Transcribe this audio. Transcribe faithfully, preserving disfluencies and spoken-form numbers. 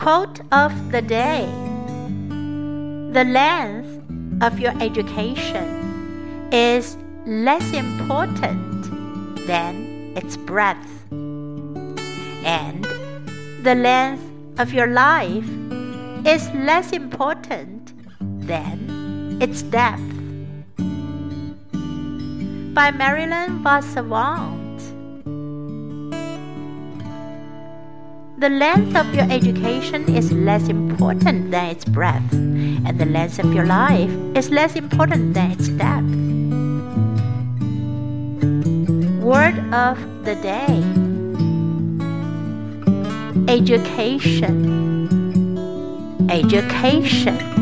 Quote of the day: The length of your education is less important than its breadth, and the length of your life is less important than its depth. By Marilyn Vassavant. The length of your education is less important than its breadth, and the length of your life is less important than its depth. Word of the day: Education. Education.